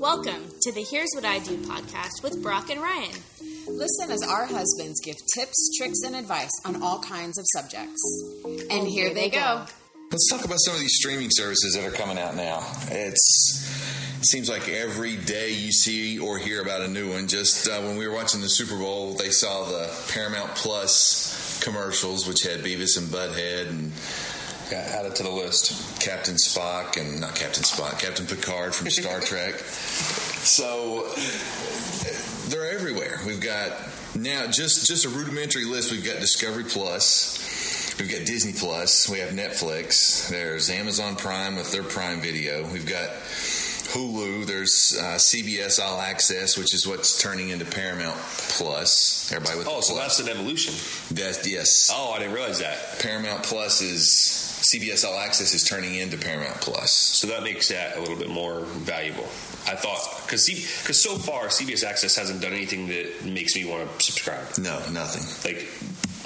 Welcome to the Here's What I Do podcast with Brock and Ryan. Listen as our husbands give tips, tricks, and advice on all kinds of subjects. And here they go. Let's talk about some of these streaming services that are coming out now. It seems like every day you see or hear about a new one. Just when we were watching the Super Bowl, they saw the Paramount Plus commercials, which had Beavis and Butthead and... added to the list. Captain Picard from Star Trek. So they're everywhere. We've got now just a rudimentary list. We've got Discovery Plus. We've got Disney Plus. We have Netflix. There's Amazon Prime with their Prime Video. We've got Hulu. There's CBS All Access, which is what's turning into Paramount Plus. Everybody with so Plus. That's an evolution. Yes. Oh, I didn't realize that. Paramount Plus is... CBS All Access is turning into Paramount Plus. So that makes that a little bit more valuable. I thought, because so far CBS Access hasn't done anything that makes me want to subscribe. No, nothing. Like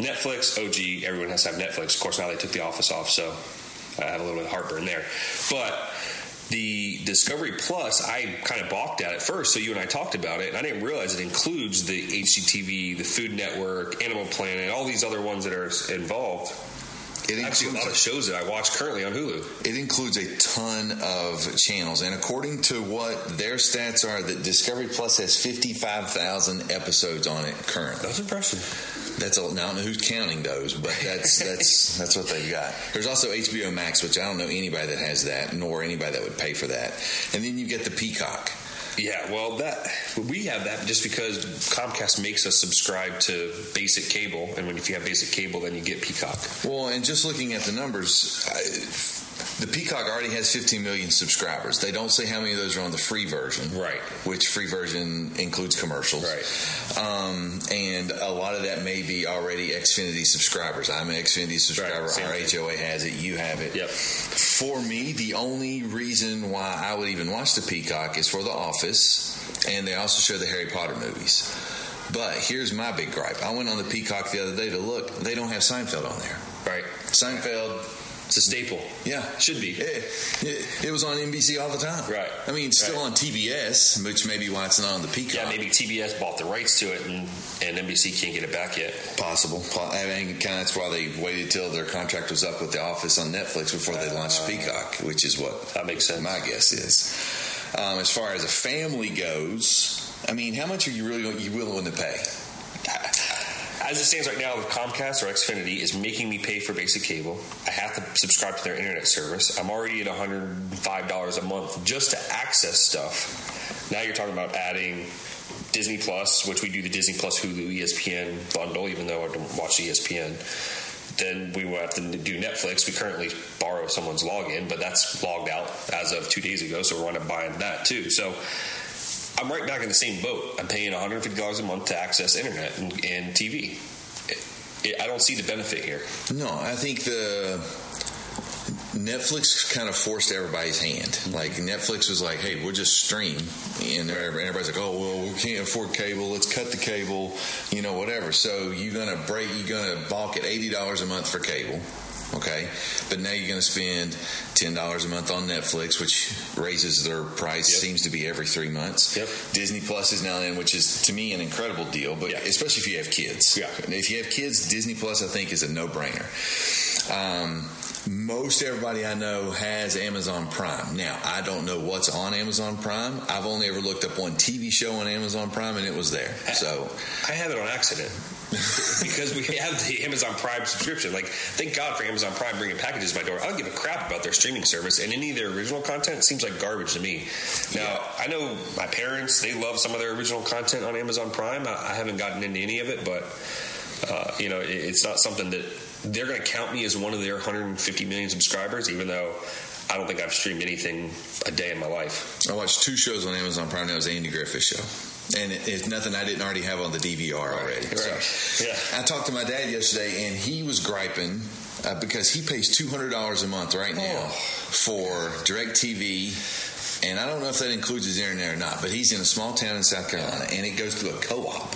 Netflix, OG, everyone has to have Netflix. Of course, now they took The Office off, so I had a little bit of heartburn there. But the Discovery Plus, I kind of balked at it first, so you and I talked about it, and I didn't realize it includes the HGTV, the Food Network, Animal Planet, all these other ones that are involved. It actually a lot of shows that I watch currently on Hulu. It includes a ton of channels. And according to what their stats are, that Discovery Plus has 55,000 episodes on it currently. That's impressive. Now I don't know who's counting those, but that's what they've got. There's also HBO Max, which I don't know anybody that has that, nor anybody that would pay for that. And then you get the Peacock. Yeah, well, we have that just because Comcast makes us subscribe to basic cable, and if you have basic cable, then you get Peacock. Well, and just looking at the numbers, the Peacock already has 15 million subscribers. They don't say how many of those are on the free version, right? Which free version includes commercials, right? And a lot of that may be already Xfinity subscribers. I'm an Xfinity subscriber. Right. Our HOA has it. You have it. Yep. For me, the only reason why I would even watch the Peacock is for The Office. And they also show the Harry Potter movies. But here's my big gripe. I went on the Peacock the other day to look. They don't have Seinfeld on there. Right. Seinfeld... It's a staple. Yeah. Should be. It was on NBC all the time. Right. I mean, it's still on TBS, which may be why it's not on the Peacock. Yeah, maybe TBS bought the rights to it, and NBC can't get it back yet. Possible. I mean, kind of that's why they waited till their contract was up with The Office on Netflix before they launched Peacock, which is what that makes sense. My guess is. As far as a family goes, I mean, how much are you really willing to pay? As it stands right now, with Comcast or Xfinity is making me pay for basic cable. I have to subscribe to their internet service. I'm already at $105 a month just to access stuff. Now you're talking about adding Disney Plus, which we do the Disney Plus, Hulu, ESPN bundle, even though I don't watch ESPN. Then we will have to do Netflix. We currently borrow someone's login, but that's logged out as of 2 days ago, so we're on to buying that too. So... I'm right back in the same boat. I'm paying $150 a month to access internet and TV. I don't see the benefit here. No, I think Netflix kind of forced everybody's hand. Like, Netflix was like, hey, we'll just stream. And everybody's like, oh, well, we can't afford cable. Let's cut the cable, whatever. So you're going to balk at $80 a month for cable. Okay, but now you're going to spend $10 a month on Netflix, which raises their price, seems to be every 3 months. Yep. Disney Plus is now in, which is, to me, an incredible deal, but especially if you have kids. Yeah. If you have kids, Disney Plus, I think, is a no-brainer. Most everybody I know has Amazon Prime. Now, I don't know what's on Amazon Prime. I've only ever looked up one TV show on Amazon Prime, and it was there. So I have it on accident. Because we have the Amazon Prime subscription. Like, thank God for Amazon Prime bringing packages to my door. I don't give a crap about their streaming service, and any of their original content seems like garbage to me. Now, I know my parents, they love some of their original content on Amazon Prime. I haven't gotten into any of it, but, it's not something that they're going to count me as one of their 150 million subscribers, even though... I don't think I've streamed anything a day in my life. I watched two shows on Amazon Prime. That was Andy Griffith's show. And it's nothing I didn't already have on the DVR already. Right. So I talked to my dad yesterday, and he was griping because he pays $200 a month right now for DirecTV. And I don't know if that includes his internet or not, but he's in a small town in South Carolina, and it goes through a co-op.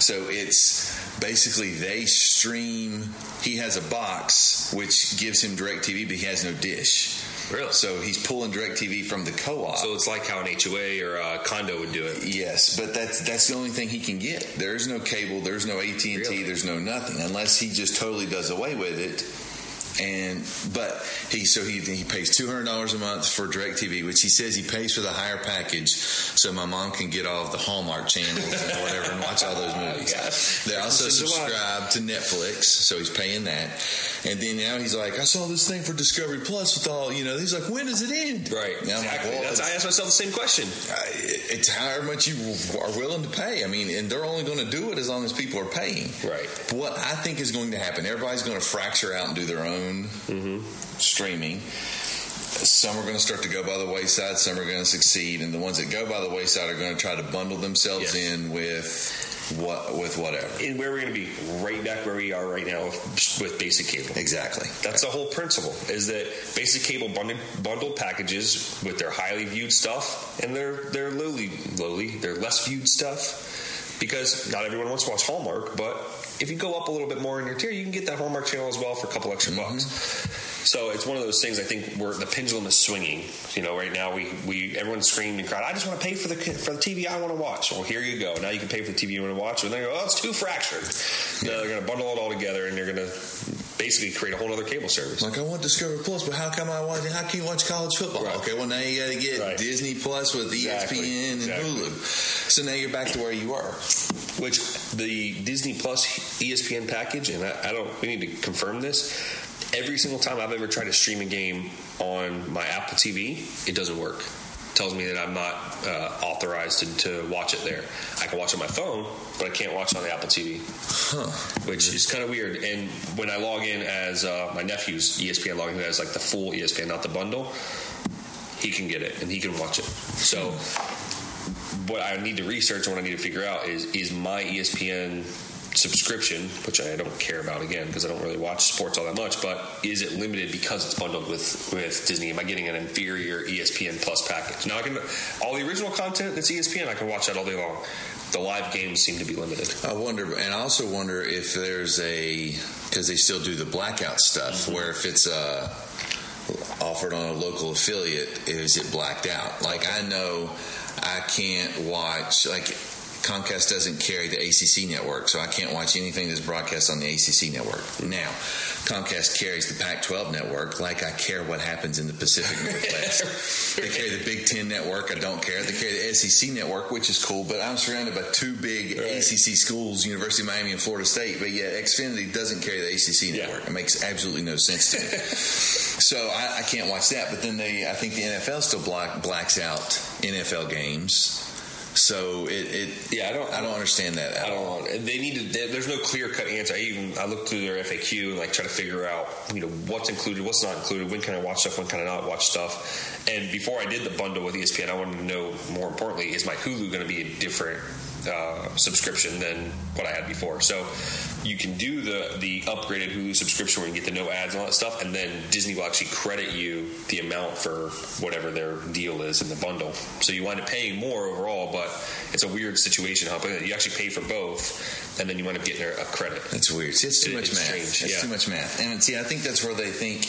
So it's... Basically, they stream. He has a box, which gives him DirecTV, but he has no dish. Really? So he's pulling DirecTV from the co-op. So it's like how an HOA or a condo would do it. Yes, but that's the only thing he can get. There's no cable. There's no AT&T. Really? There's no nothing unless he just totally does away with it. But he pays $200 a month for DirecTV, which he says he pays for the higher package, so my mom can get all of the Hallmark channels and whatever and watch all those movies. Oh, they also subscribe to Netflix, so he's paying that. And then now he's like, I saw this thing for Discovery Plus with all, you know. He's like, when does it end? Right. Now exactly. Like, well, I asked myself the same question. It's however much you are willing to pay. I mean, and they're only going to do it as long as people are paying. Right. But what I think is going to happen, everybody's going to fracture out and do their own. Mm-hmm. Streaming. Some are going to start to go by the wayside. Some are going to succeed, and the ones that go by the wayside are going to try to bundle themselves in with whatever. And where we're going to be right back where we are right now with basic cable. Exactly. That's the whole principle: is that basic cable bundled packages with their highly viewed stuff and their their less viewed stuff, because not everyone wants to watch Hallmark, but if you go up a little bit more in your tier, you can get that Hallmark channel as well for a couple extra bucks. So it's one of those things. I think the pendulum is swinging. You know, right now everyone's screaming and crying, I just want to pay for the TV I want to watch. Well, here you go. Now you can pay for the TV you want to watch. And they go, oh, it's too fractured. No, they're going to bundle it all together, and they're going to basically create a whole other cable service. Like, I want Discovery Plus, but how can you watch college football? Right. Okay, well, now you got to get Disney Plus with ESPN and Hulu. So now you're back to where you are. Which the Disney Plus ESPN package, and we need to confirm this. Every single time I've ever tried to stream a game on my Apple TV, it doesn't work. It tells me that I'm not authorized to watch it there. I can watch on my phone, but I can't watch on the Apple TV, which is kind of weird. And when I log in as my nephew's ESPN login, who has like the full ESPN, not the bundle, he can get it and he can watch it. So what I need to research and what I need to figure out is my ESPN subscription, which I don't care about again because I don't really watch sports all that much, but is it limited because it's bundled with Disney? Am I getting an inferior ESPN Plus package? Now, all the original content that's ESPN, I can watch that all day long. The live games seem to be limited. I also wonder if there's because they still do the blackout stuff, where if it's offered on a local affiliate, is it blacked out? Like, I know I can't watch, like, Comcast doesn't carry the ACC network, so I can't watch anything that's broadcast on the ACC network. Now, Comcast carries the Pac-12 network, like I care what happens in the Pacific Northwest. They carry the Big Ten network, I don't care. They carry the SEC network, which is cool, but I'm surrounded by two big ACC schools, University of Miami and Florida State, but yet Xfinity doesn't carry the ACC network. It makes absolutely no sense to me. So I can't watch that, but then I think the NFL still blacks out NFL games. So I don't understand that at all. They need to. There's no clear cut answer. I looked through their FAQ and like try to figure out what's included, what's not included, when can I watch stuff, when can I not watch stuff. And before I did the bundle with ESPN, I wanted to know, more importantly, is my Hulu going to be a different subscription than what I had before? So you can do the upgraded Hulu subscription where you get the no ads and all that stuff, and then Disney will actually credit you the amount for whatever their deal is in the bundle. So you wind up paying more overall, but it's a weird situation. You actually pay for both, and then you wind up getting a credit. That's weird. See, it's too much math. It's too much math. And see, I think that's where they think,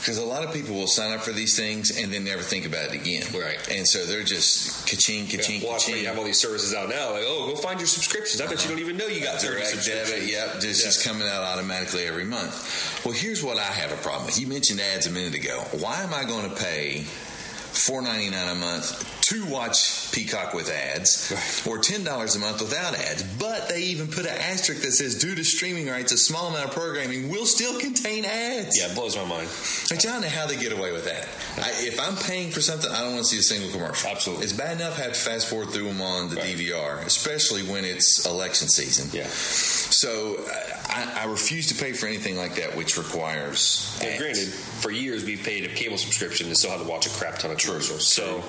because a lot of people will sign up for these things and then never think about it again. Right. And so they're just ka-ching, ka-ching, ka-ching. You have all these services out now. Like, go find your subscriptions. I bet you don't even know you got 30 subscriptions. Debit, this is coming out automatically every month. Well, here's what I have a problem with. You mentioned ads a minute ago. Why am I going to pay $4.99 a month to watch Peacock with ads, or $10 a month without ads? But they even put an asterisk that says, due to streaming rights, a small amount of programming will still contain ads. Yeah, it blows my mind. Like, I don't know how they get away with that. If I'm paying for something, I don't want to see a single commercial. Absolutely. It's bad enough I have to fast forward through them on the DVR, especially when it's election season. Yeah. So I refuse to pay for anything like that, which requires ads. Granted, for years we've paid a cable subscription and still had to watch a crap ton of commercials. So...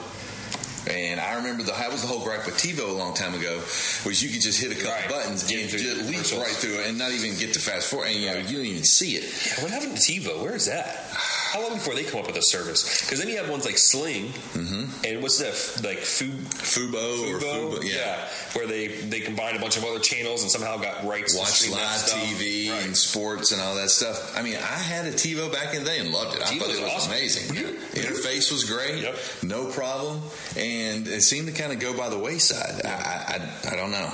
And I remember that was the whole gripe with TiVo a long time ago, was you could just hit a couple buttons and just leap right through it and not even get to fast forward. And you don't even see it. Yeah, what happened to TiVo? Where is that? how long before they come up with a service? Because then you have ones like Sling, mm-hmm. and what's that, like Fubo? Yeah, where they combine a bunch of other channels and somehow got rights to live TV right. and sports and all that stuff. I mean, I had a TiVo back in the day and loved it. I thought it was awesome. Amazing. Yeah. The interface was great, yep. no problem, and it seemed to kind of go by the wayside. I don't know,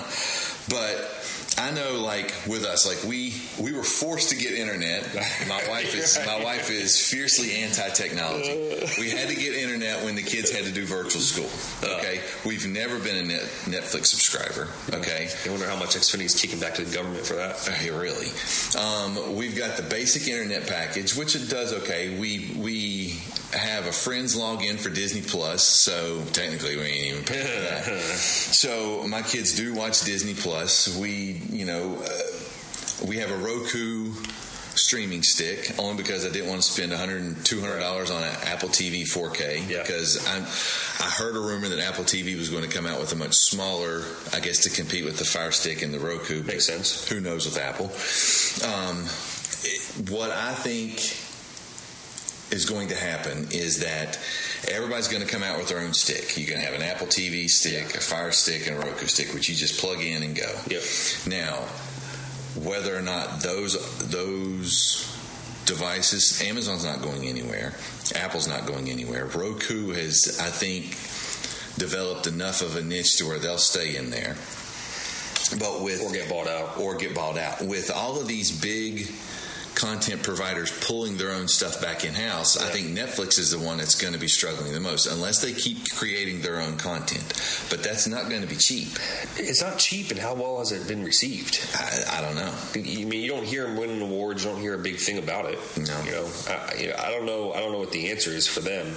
but. I know, like with us, like we were forced to get internet. My wife is fiercely anti-technology. We had to get internet when the kids had to do virtual school. Okay, we've never been a Netflix subscriber. Okay, I wonder how much Xfinity is kicking back to the government for that. Hey, really? We've got the basic internet package, which it does okay. We have a friend's login for Disney Plus, so technically we ain't even paying for that. So my kids do watch Disney Plus. We have a Roku streaming stick only because I didn't want to spend $100, $200 on an Apple TV 4K because I heard a rumor that Apple TV was going to come out with a much smaller, I guess, to compete with the Fire Stick and the Roku. Makes sense. Who knows with Apple? What I think is going to happen is that everybody's going to come out with their own stick. You're going to have an Apple TV stick, a Fire Stick, and a Roku stick, which you just plug in and go. Yep. Now, whether or not those devices, Amazon's not going anywhere. Apple's not going anywhere. Roku has, I think, developed enough of a niche to where they'll stay in there. But Or get bought out. With all of these big content providers pulling their own stuff back in-house, I think Netflix is the one that's going to be struggling the most unless they keep creating their own content. But that's not going to be cheap. It's not cheap, and how well has it been received? I don't know. I mean, you don't hear them winning awards. You don't hear a big thing about it. No. You know, I don't know. I don't know what the answer is for them.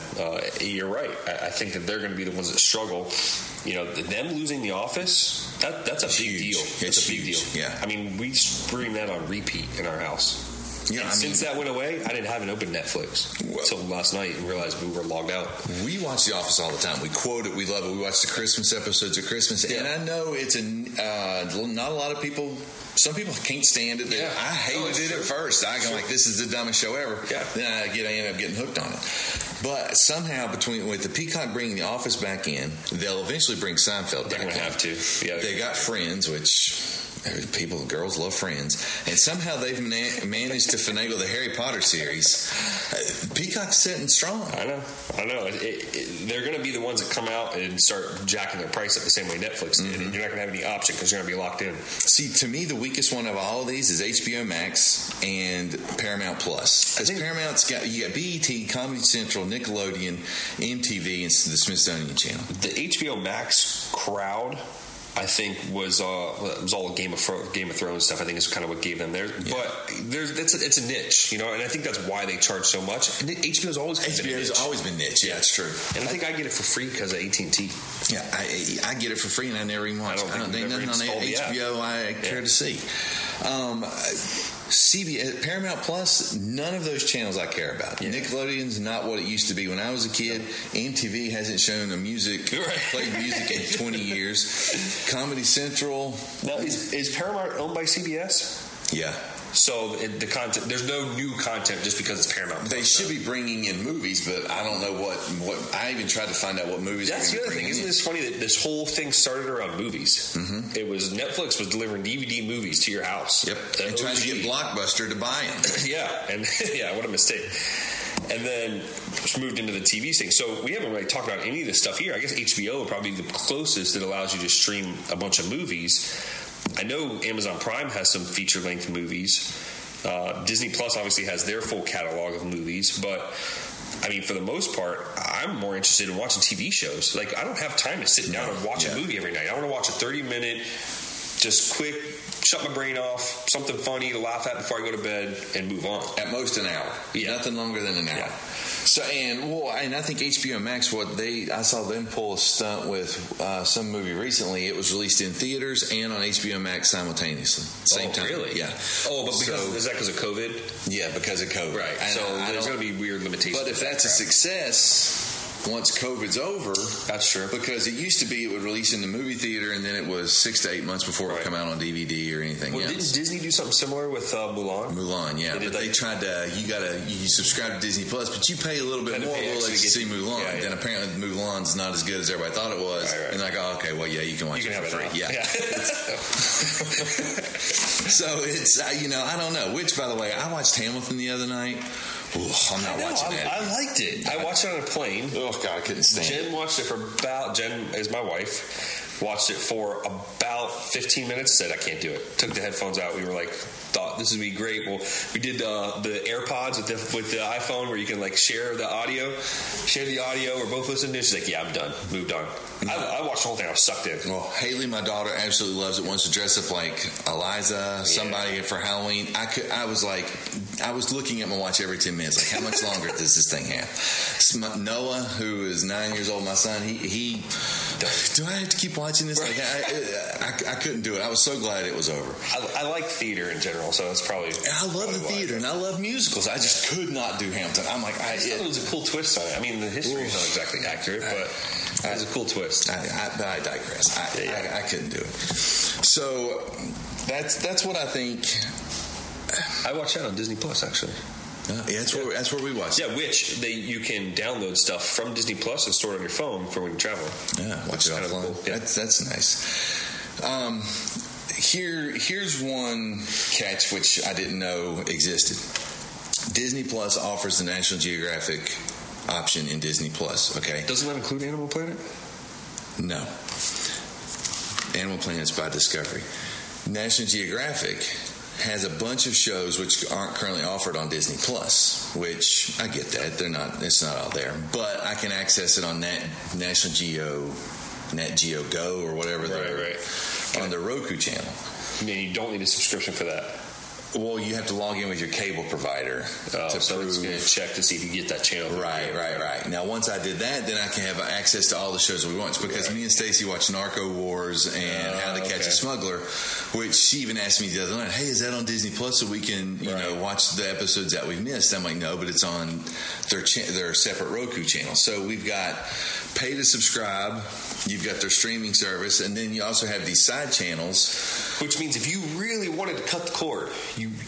You're right. I think that they're going to be the ones that struggle. You know, them losing The Office, that's a big deal. It's a big deal. Yeah. I mean, we stream that on repeat in our house. Yeah, since that went away, I didn't have an open Netflix until last night and realized we were logged out. We watch The Office all the time. We quote it. We love it. We watch the Christmas episodes at Christmas. Yeah. And I know it's not a lot of people. Some people can't stand it. Yeah. I hated it at first. I go like, this is the dumbest show ever. Yeah. Then I end up getting hooked on it. But somehow, with the Peacock bringing The Office back in, they'll eventually bring Seinfeld back in. They're going to have to. Yeah, they got Friends, which... girls love Friends, and somehow they've managed to finagle the Harry Potter series. Peacock's sitting strong. I know. They're going to be the ones that come out and start jacking their price up the same way Netflix did, and you're not going to have any option because you're going to be locked in. See, to me, the weakest one of all of these is HBO Max and Paramount Plus. Because Paramount's got BET, Comedy Central, Nickelodeon, MTV, and the Smithsonian Channel. The HBO Max crowd, I think, was all Game of Thrones stuff. I think is kind of what gave them there. Yeah. But it's a niche, you know, and I think that's why they charge so much. And HBO's always been niche. Yeah, it's true. And I think I get it for free because of AT&T. Yeah, I get it for free, and I never even watch it. I don't think nothing on HBO I care to see. CBS, Paramount Plus, none of those channels I care about. Yeah. Nickelodeon's not what it used to be when I was a kid. MTV hasn't shown played music in 20 years. Comedy Central. Now, is Paramount owned by CBS? Yeah. So the content, there's no new content just because it's Paramount. They should be bringing in movies, but I don't know what I even tried to find out what movies. That's the other thing. Isn't this funny that this whole thing started around movies? Mm-hmm. It was Netflix was delivering DVD movies to your house. Yep, and trying to get Blockbuster to buy them. What a mistake. And then moved into the TV thing. So we haven't really talked about any of this stuff here. I guess HBO would probably be the closest that allows you to stream a bunch of movies. I know Amazon Prime has some feature-length movies. Disney Plus obviously has their full catalog of movies. But, I mean, for the most part, I'm more interested in watching TV shows. Like, I don't have time to sit down and watch a movie every night. I want to watch a 30-minute, just quick, shut my brain off, something funny to laugh at before I go to bed, and move on. At most an hour. Yeah. Nothing longer than an hour. Yeah. So and I think HBO Max, I saw them pull a stunt with some movie recently. It was released in theaters and on HBO Max simultaneously. Same time. Really? Yeah. Oh, but is that because of COVID? Yeah, because of COVID. Right. And so there's going to be weird limitations. But if that's a success, once COVID's over. That's true. Because it used to be it would release in the movie theater, and then it was 6 to 8 months before it would come out on DVD or anything else. Didn't Disney do something similar with Mulan? Mulan, yeah. But they tried to, you subscribe to Disney Plus, but you pay a little bit more, we'll let you see Mulan. Yeah, yeah. Then apparently Mulan's not as good as everybody thought it was. Right. And like, oh, okay, well, yeah, you can watch it for free. Yeah. So it's, I don't know. Which, by the way, I watched Hamilton the other night. Ooh, I'm not watching it. I liked it. I watched it on a plane. Oh, God, I couldn't stand it. Jen watched it for about... Jen is my wife. Watched it for about 15 minutes. Said, I can't do it. Took the headphones out. We were like, thought this would be great. Well, we did the AirPods with the iPhone where you can, share the audio. Share the audio. We're both listening to it. She's like, yeah, I'm done. Moved on. I watched the whole thing. I was sucked in. Well, Haley, my daughter, absolutely loves it. Wants to dress up like Eliza, somebody for Halloween. I was looking at my watch every 10 minutes. How much longer does this thing have? Noah, who is 9 years old, my son, he do I have to keep watching this? I couldn't do it. I was so glad it was over. I like theater in general, so that's probably... I love the theater, and I love musicals. I just could not do Hamilton. I'm like... I thought it was a cool twist on it. I mean, the history is not exactly accurate, but it was a cool twist. I digress. I couldn't do it. So, that's what I think... I watch that on Disney Plus, actually. That's where we watch. Yeah, which you can download stuff from Disney Plus and store it on your phone for when you travel. Yeah, watch it offline. Cool. Yeah. That's nice. Here's one catch which I didn't know existed. Disney Plus offers the National Geographic option in Disney Plus. Okay, doesn't that include Animal Planet? No, Animal Planet's by Discovery. National Geographic has a bunch of shows which aren't currently offered on Disney Plus, which I get that it's not all there, but I can access it on Nat Geo Go or whatever on the Roku channel. I mean, you don't need a subscription for that. Well, you have to log in with your cable provider it's going to check to see if you get that channel. Right. Now, once I did that, then I can have access to all the shows we want. It's because me and Stacy watched Narco Wars and How to Catch a Smuggler, which she even asked me the other night, hey, is that on Disney Plus so we can watch the episodes that we've missed? I'm like, no, but it's on their separate Roku channel. So we've got pay to subscribe, you've got their streaming service, and then you also have these side channels. Which means if you really wanted to cut the cord...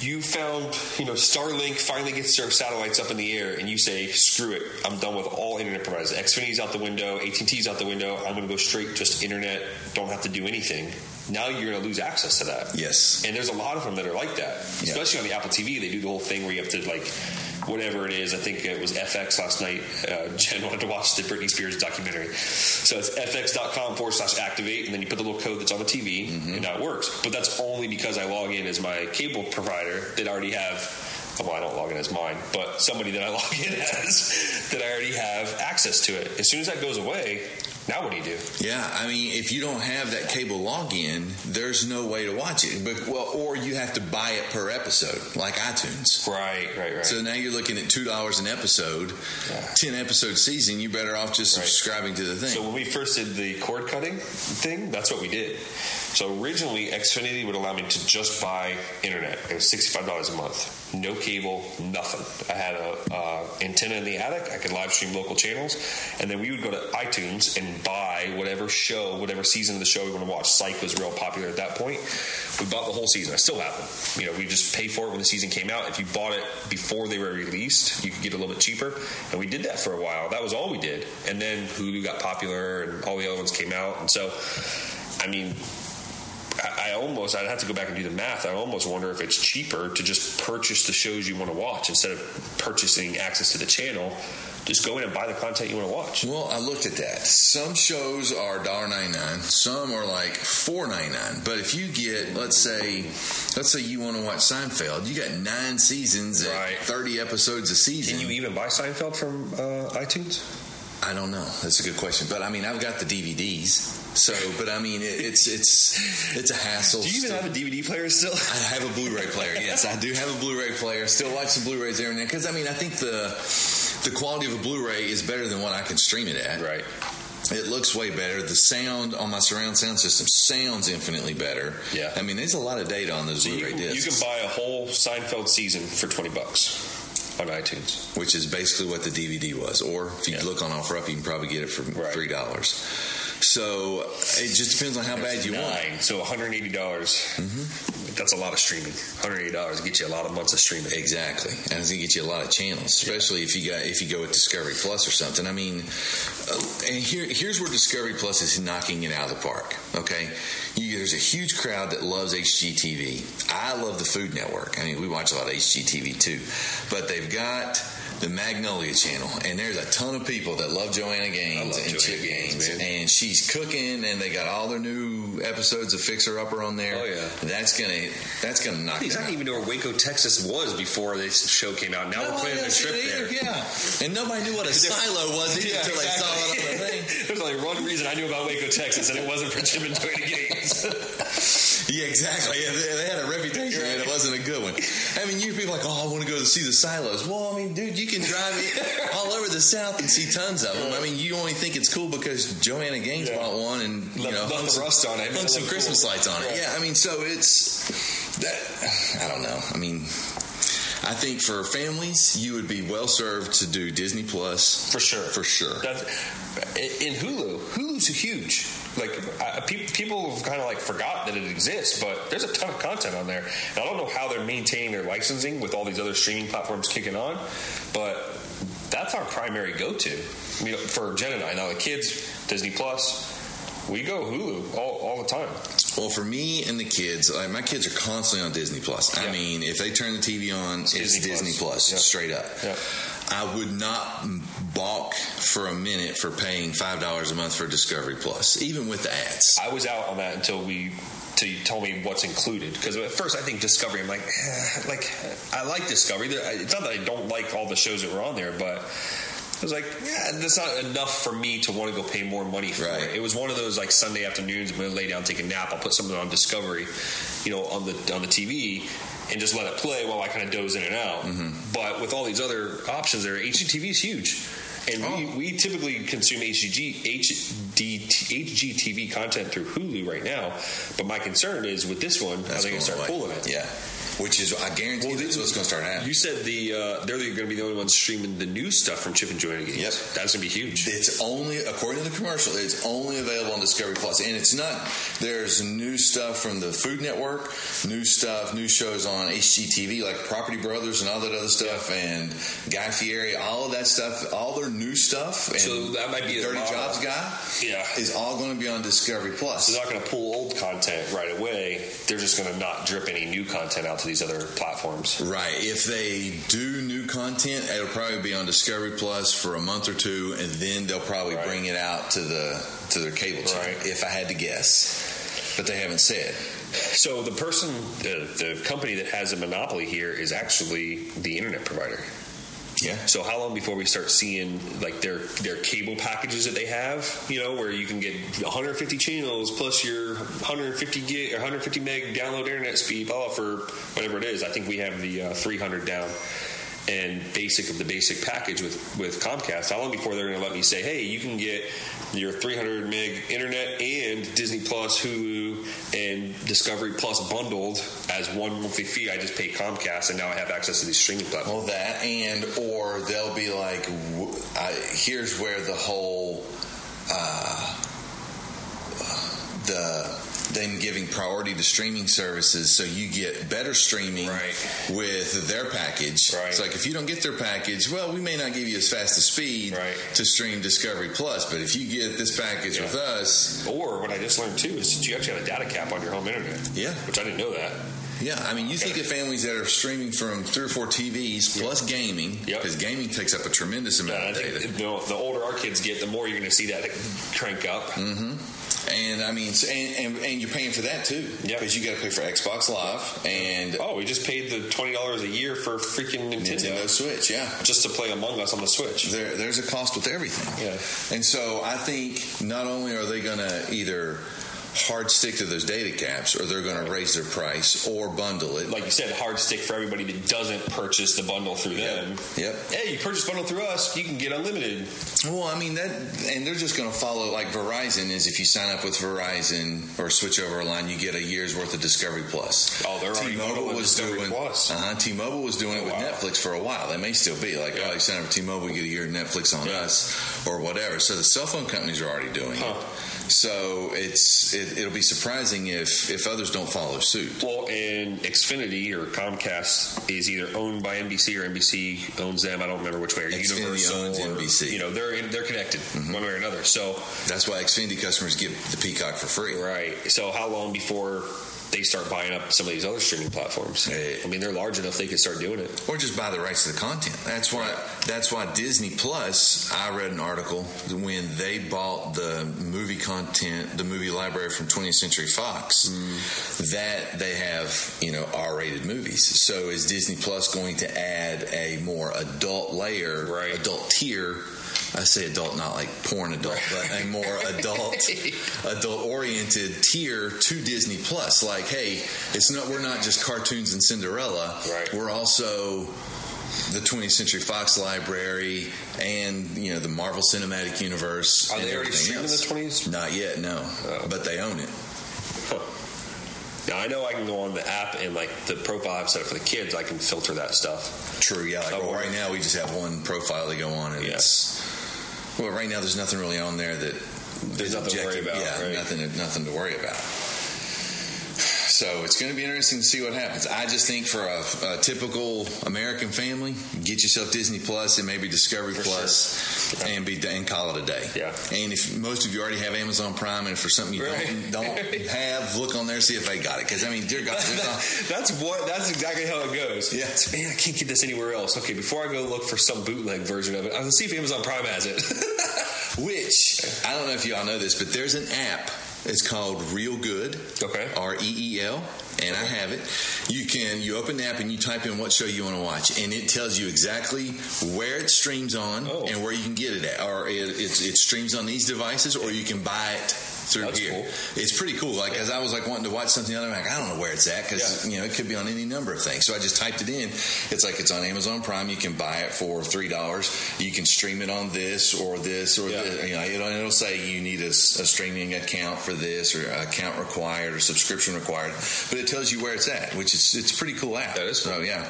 You found, Starlink finally gets their satellites up in the air, and you say, screw it, I'm done with all internet providers. Xfinity's out the window, AT&T's out the window, I'm going to go straight just internet, don't have to do anything. Now you're going to lose access to that. Yes. And there's a lot of them that are like that, especially on the Apple TV. They do the whole thing where you have to, whatever it is. I think it was FX last night. Jen wanted to watch the Britney Spears documentary. So it's fx.com/activate, and then you put the little code that's on the TV, and now it works. But that's only because I log in as my cable provider that already have... Well, I don't log in as mine, but somebody that I log in as that I already have access to it. As soon as that goes away... Now what do you do? Yeah, I mean, if you don't have that cable login, there's no way to watch it. But, or you have to buy it per episode, like iTunes. Right. So now you're looking at $2 an episode, 10-episode season. You're better off just subscribing to the thing. So when we first did the cord cutting thing, that's what we did. So originally, Xfinity would allow me to just buy internet. It was $65 a month, no cable, nothing. I had a antenna in the attic. I could live stream local channels, and then we would go to iTunes and buy whatever season of the show we want to watch. Psych was real popular at that point. We bought the whole season. I still have them. We just pay for it when the season came out. If you bought it before they were released, you could get a little bit cheaper. And we did that for a while. That was all we did. And then Hulu got popular and all the other ones came out. And so, I mean... I'd have to go back and do the math. I almost wonder if it's cheaper to just purchase the shows you want to watch instead of purchasing access to the channel. Just go in and buy the content you want to watch. Well, I looked at that. Some shows are $1.99. Some are like $4.99. But if you get, let's say you want to watch Seinfeld, you got 9 seasons and 30 episodes a season. Can you even buy Seinfeld from iTunes? I don't know. That's a good question. But, I mean, I've got the DVDs. So, but I mean, it's a hassle. Do you even have a DVD player still? I have a Blu-ray player. Yes, I do have a Blu-ray player. Still watch the Blu-rays every now and then because I mean, I think the quality of a Blu-ray is better than what I can stream it at. Right. It looks way better. The sound on my surround sound system sounds infinitely better. Yeah. I mean, there's a lot of data on those Blu-ray discs. You can buy a whole Seinfeld season for $20. on iTunes, which is basically what the DVD was. Or if you look on OfferUp, you can probably get it for $3. So it just depends on how bad you want. So $180. Mm-hmm. That's a lot of streaming. $180 gets you a lot of months of streaming. Exactly, and it's gonna get you a lot of channels, especially if you go with Discovery Plus or something. I mean, and here's where Discovery Plus is knocking it out of the park. Okay, there's a huge crowd that loves HGTV. I love the Food Network. I mean, we watch a lot of HGTV too, but they've got the Magnolia Channel, and there's a ton of people that love Joanna Gaines and Chip Gaines, and she's cooking, and they got all their new episodes of Fixer Upper on there. Oh yeah, that's gonna knock them out. I don't even know where Waco, Texas was before this show came out. Now we're planning a trip there. Yeah, and nobody knew what a silo was either until they saw it on the thing. There's only one reason I knew about Waco, Texas, and it wasn't for Chip and Joanna Gaines. Yeah, exactly. Yeah, they had a reputation, and it wasn't a good one. I mean, you people are like, oh, I want to go see the silos. Well, I mean, dude, you can drive all over the South and see tons of them. I mean, you only think it's cool because Joanna Gaines bought one and hung some rust on it, hung some Christmas lights on it. Yeah, I mean, so it's that. I don't know. I mean, I think for families, you would be well served to do Disney Plus for sure. That's, in Hulu, Hulu's huge. Like people have kind of like forgot that it exists, but there's a ton of content on there. And I don't know how they're maintaining their licensing with all these other streaming platforms kicking on, but that's our primary go-to. I mean, for Jen and I, now the kids, Disney Plus. We go Hulu all the time. Well, for me and the kids, like my kids are constantly on Disney Plus. I mean, if they turn the TV on, it's Disney Plus straight up. Yeah. I would not balk for a minute for paying $5 a month for Discovery Plus, even with the ads. I was out on that until you told me what's included. Because at first I think Discovery, I'm like, I like Discovery. It's not that I don't like all the shows that were on there, but I was like, that's not enough for me to want to go pay more money for it. It was one of those like Sunday afternoons, I'm going to lay down, take a nap. I'll put something on Discovery, on the TV and just let it play while I kind of doze in and out. Mm-hmm. But with all these other options there, HGTV is huge. And we typically consume HGTV content through Hulu right now. But my concern is with this one, how they going to start pulling it. Yeah. Which is, I guarantee that's what's going to start happening. You said they're going to be the only ones streaming the new stuff from Chip and Joanna Gaines. Yep. That's going to be huge. It's only, according to the commercial, it's only available on Discovery Plus. And it's not, there's new stuff from the Food Network, new stuff, new shows on HGTV, like Property Brothers and all that other stuff, and Guy Fieri, all of that stuff, all their new stuff. And so that might be Dirty Jobs guy is all going to be on Discovery Plus. So they're not going to pull old content right away. They're just going to not drip any new content out to these other platforms. Right. If they do new content, it'll probably be on Discovery Plus for a month or two, and then they'll probably bring it out to their cable channel, if I had to guess. But they haven't said. So the company that has a monopoly here is actually the internet provider. Yeah. So how long before we start seeing like their cable packages that they have, where you can get 150 channels plus your 150 gig or 150 meg download internet speed, for whatever it is. I think we have the 300 down and basic of the basic package with Comcast. How long before they're going to let me say, hey, you can get your 300 meg internet and Disney Plus, Hulu, and Discovery Plus bundled as one monthly fee? I just pay Comcast, and now I have access to these streaming platforms. Well, that or they'll be like, here's where the whole them giving priority to streaming services, so you get better streaming with their package. It's like, if you don't get their package, well, we may not give you as fast a speed to stream Discovery Plus, but if you get this package with us. Or what I just learned too is that you actually have a data cap on your home internet, which I didn't know that. Yeah, I mean, you think of families that are streaming from 3 or 4 TVs plus gaming, because gaming takes up a tremendous amount of data. The older our kids get, the more you're going to see that crank up. Mm-hmm. And I mean, and you're paying for that too, because you got to pay for Xbox Live and we just paid the $20 a year for freaking Nintendo Switch, just to play Among Us on the Switch. There's a cost with everything, and so I think not only are they going to either hard stick to those data caps, or they're going to raise their price or bundle it. Like you said, hard stick for everybody that doesn't purchase the bundle through them. Yep. Hey, you purchase bundle through us, you can get unlimited. Well, I mean, that, and they're just going to follow, like Verizon is, if you sign up with Verizon or switch over a line, you get a year's worth of Discovery Plus. Oh, they're already T-Mobile was doing Plus. T-Mobile was doing it with Netflix for a while. They may still be like, you sign up with T-Mobile, you get a year of Netflix on us or whatever. So the cell phone companies are already doing it. So it'll be surprising if others don't follow suit. Well, and Xfinity or Comcast is either owned by NBC or NBC owns them. I don't remember which way. Or Xfinity Universal owns NBC. You know, they're connected one way or another. So that's why Xfinity customers get the Peacock for free. Right. So how long before they start buying up some of these other streaming platforms? I mean, they're large enough they could start doing it, or just buy the rights to the content. That's why Disney Plus. I read an article when they bought the movie content, the movie library from 20th Century Fox, that they have R-rated movies. So is Disney Plus going to add a more adult layer, adult tier? I say adult, not like porn adult, but a more adult-oriented tier to Disney Plus. Like, hey, we're not just cartoons and Cinderella. Right. We're also the 20th Century Fox library and the Marvel Cinematic Universe. Are they already streaming the 20s? Not yet, no. Oh. But they own it. Huh. Now, I know I can go on the app and, the profile I've set up for the kids, I can filter that stuff. True, yeah. Right now, we just have one profile to go on, and it's... Well, right now, there's nothing really on there that... There's nothing to worry about, nothing to worry about. So, it's going to be interesting to see what happens. I just think for a typical American family, get yourself Disney Plus and maybe Discovery Plus and call it a day. Yeah. And if most of you already have Amazon Prime, and for something you don't have, look on there, see if they got it. Because, I mean, dear God, that's exactly how it goes. Yeah. It's, man, I can't get this anywhere else. Okay, before I go look for some bootleg version of it, I'm going to see if Amazon Prime has it. Which, I don't know if you all know this, but there's an app. It's called Real Good, R-E-E-L, and I have it. You open the app and you type in what show you want to watch, and it tells you exactly where it streams on and where you can get it at. Or it streams on these devices, or you can buy it through here. Cool. It's pretty cool. Like, as I was wanting to watch something, I'm like, I don't know where it's at, because it could be on any number of things. So I just typed it in. It's like, it's on Amazon Prime. You can buy it for $3. You can stream it on this or this. It'll say you need a streaming account for this, or account required, or subscription required. But it tells you where it's at, which is a pretty cool app. That is cool. So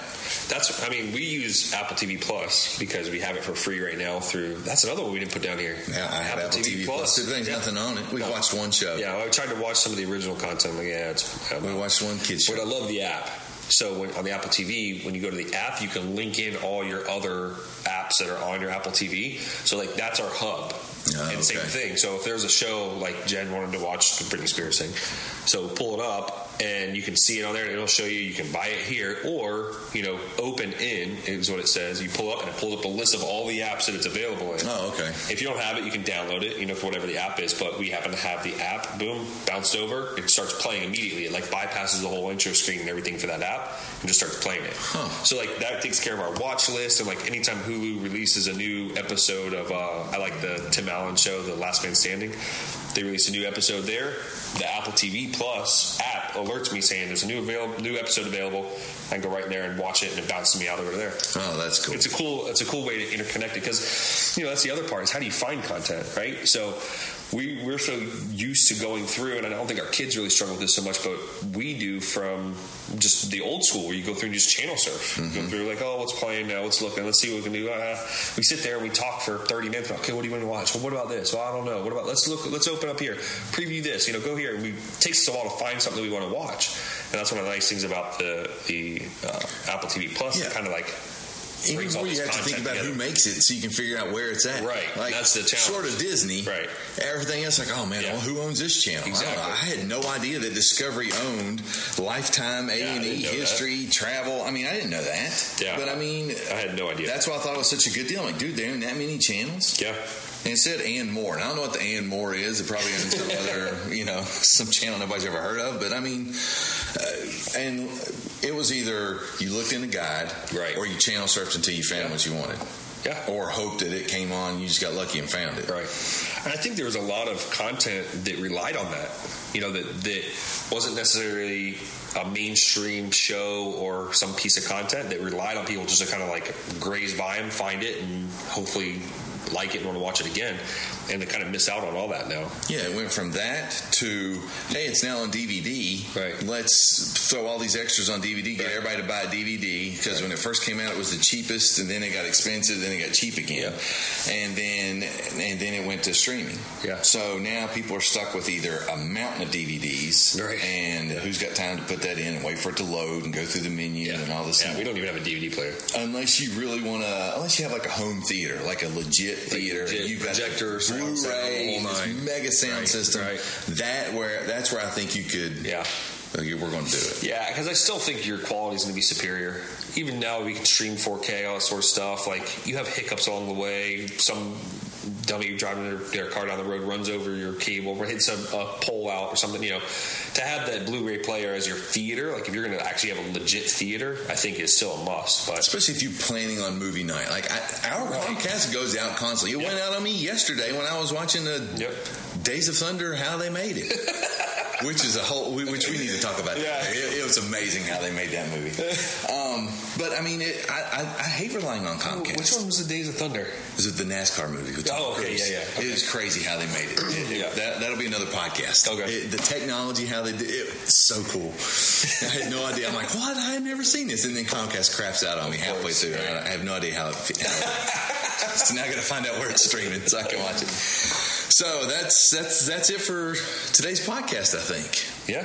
I mean, we use Apple TV Plus because we have it for free right now through. That's another one we didn't put down here. Yeah, I have Apple TV Plus. There's nothing on it. We've watched one show. Yeah, I tried to watch some of the original content. We watched one kids show. But I love the app. So on the Apple TV, when you go to the app, you can link in all your other apps that are on your Apple TV. So that's our hub. Same thing. So if there's a show, like Jen wanted to watch the Britney Spears thing, so pull it up and you can see it on there, and it'll show you. You can buy it here, or open in is what it says. You pull up, and it pulls up a list of all the apps that it's available in. Oh, okay. If you don't have it, you can download it. For whatever the app is. But we happen to have the app. Boom, bounced over. It starts playing immediately. It bypasses the whole intro screen and everything for that app, and just starts playing it. Huh. So that takes care of our watch list. And anytime Hulu releases a new episode of I like the Tim Allen show, The Last Man Standing. They released a new episode there. The Apple TV Plus app alerts me saying there's a new episode available. I can go right in there and watch it, and it bounces me out over there. Oh, that's cool. It's a cool way to interconnect it, because that's the other part is how do you find content, right? So we're so used to going through, and I don't think our kids really struggle with this so much, but we do from just the old school where you go through and just channel surf. Mm-hmm. You go through what's playing now, what's looking, let's see what we can do. We sit there and we talk for 30 minutes. Okay, what do you want to watch? Well, what about this? Well, I don't know. What about let's open up here, preview this, go here. It takes us a while to find something that we want to watch. And that's one of the nice things about the Apple TV Plus. Yeah. Kind of even where you have to think about who makes it, so you can figure out where it's at. Right, that's the challenge. Sort of Disney. Right, everything else, well, who owns this channel? Exactly. I had no idea that Discovery owned Lifetime, A&E, History, Travel. I didn't know that. Yeah, but I had no idea. That's why I thought it was such a good deal. I'm like, dude, there ain't that many channels. Yeah. And it said and more. And I don't know what the and more is. It probably owns some other, some channel nobody's ever heard of. But and it was either you looked in the guide, right, or you channel surfed until you found what you wanted. Yeah. Or hope that it came on, you just got lucky and found it. Right. And I think there was a lot of content that relied on that, you know, that wasn't necessarily a mainstream show or some piece of content that relied on people just to kind of like graze by them, find it, and hopefully like it and want to watch it again, and they kind of miss out on all that now. Yeah, it went from that to, hey, it's now on DVD. Right. Let's throw all these extras on DVD, get everybody to buy a DVD, because when it first came out, it was the cheapest, and then it got expensive, then it got cheap again, and then it went to streaming. Yeah. So now people are stuck with either a mountain of DVDs, and who's got time to put that in and wait for it to load and go through the menu and all this. Yeah, we don't even have a DVD player unless you really want to. Unless you have like a home theater, like a legit theater, you've got projectors, Blu-ray, this mega sound system. Right. That's where I think you could. Yeah. We're going to do it. Yeah, because I still think your quality is going to be superior. Even now, we can stream 4K, all that sort of stuff. Like, you have hiccups along the way. Some dummy driving their car down the road runs over your cable or hits a pole out or something. You know, to have that Blu-ray player as your theater, like if you're going to actually have a legit theater, I think it's still a must. But especially if you're planning on movie night. Like, our Comcast goes out constantly. It went out on me yesterday when I was watching the Days of Thunder, how they made it. Which we need to talk about. Yeah. It was amazing how they made that movie. But I mean, I hate relying on Comcast. Which one was the Days of Thunder? Was it the NASCAR movie? Okay. It was crazy how they made it. That'll be another podcast. Okay. The technology, how they did it, was so cool. I had no idea. I'm like, what? I had never seen this. And then Comcast craps out on me halfway through. Right. I have no idea how it fit. So now I got to find out where it's streaming so I can watch it. So that's it for today's podcast, I think. Yeah,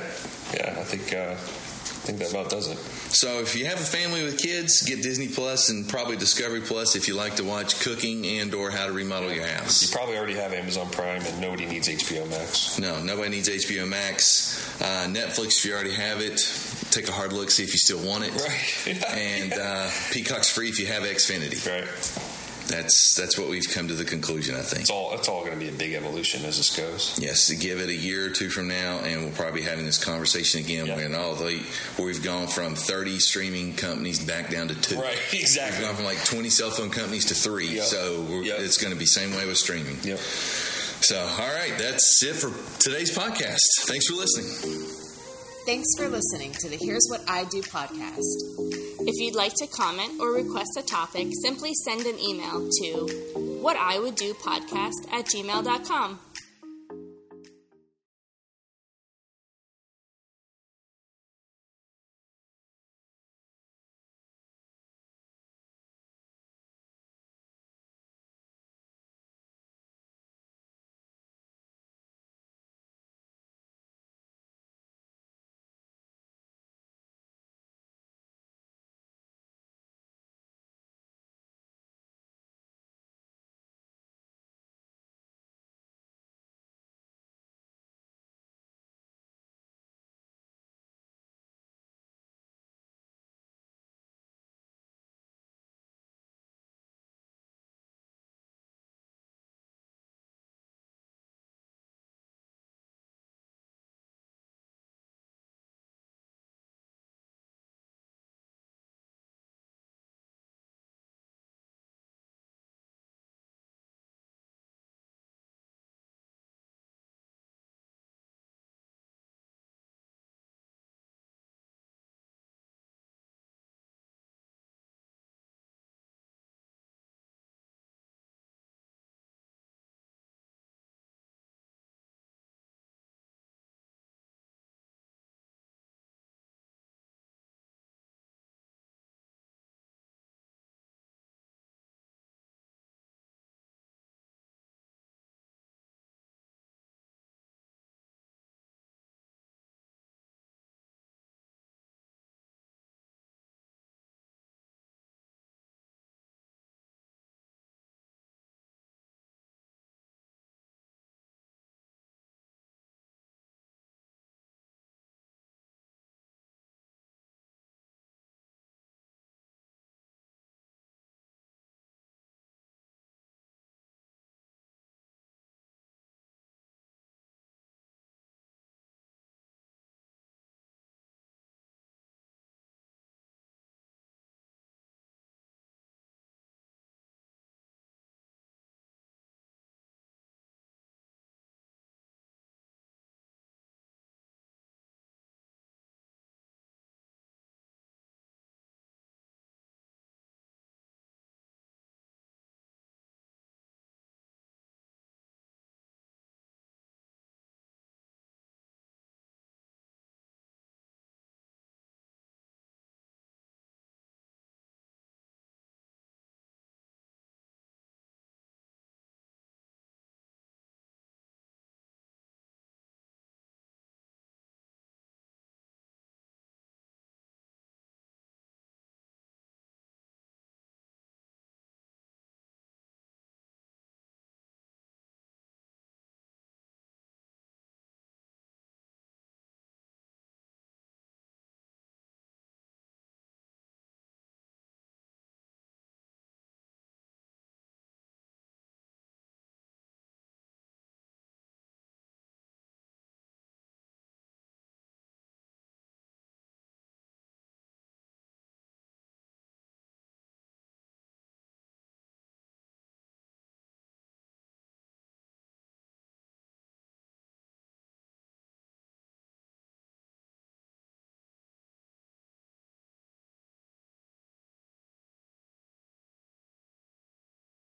I think that about does it. So if you have a family with kids, get Disney Plus and probably Discovery Plus if you like to watch cooking and or how to remodel your house. You probably already have Amazon Prime, and nobody needs HBO Max. No, nobody needs HBO Max. Netflix, if you already have it, take a hard look, see if you still want it. Right. And Peacock's free if you have Xfinity. Right. That's what we've come to the conclusion, I think. It's all going to be a big evolution as this goes. Yes, give it a year or two from now, and we'll probably be having this conversation again where we've gone from 30 streaming companies back down to 2. Right, exactly. We've gone from like 20 cell phone companies to 3, so it's going to be same way with streaming. Yep. So, all right, that's it for today's podcast. Thanks for listening. Thanks for listening to the Here's What I Do podcast. If you'd like to comment or request a topic, simply send an email to whatiwoulddo podcast@gmail.com.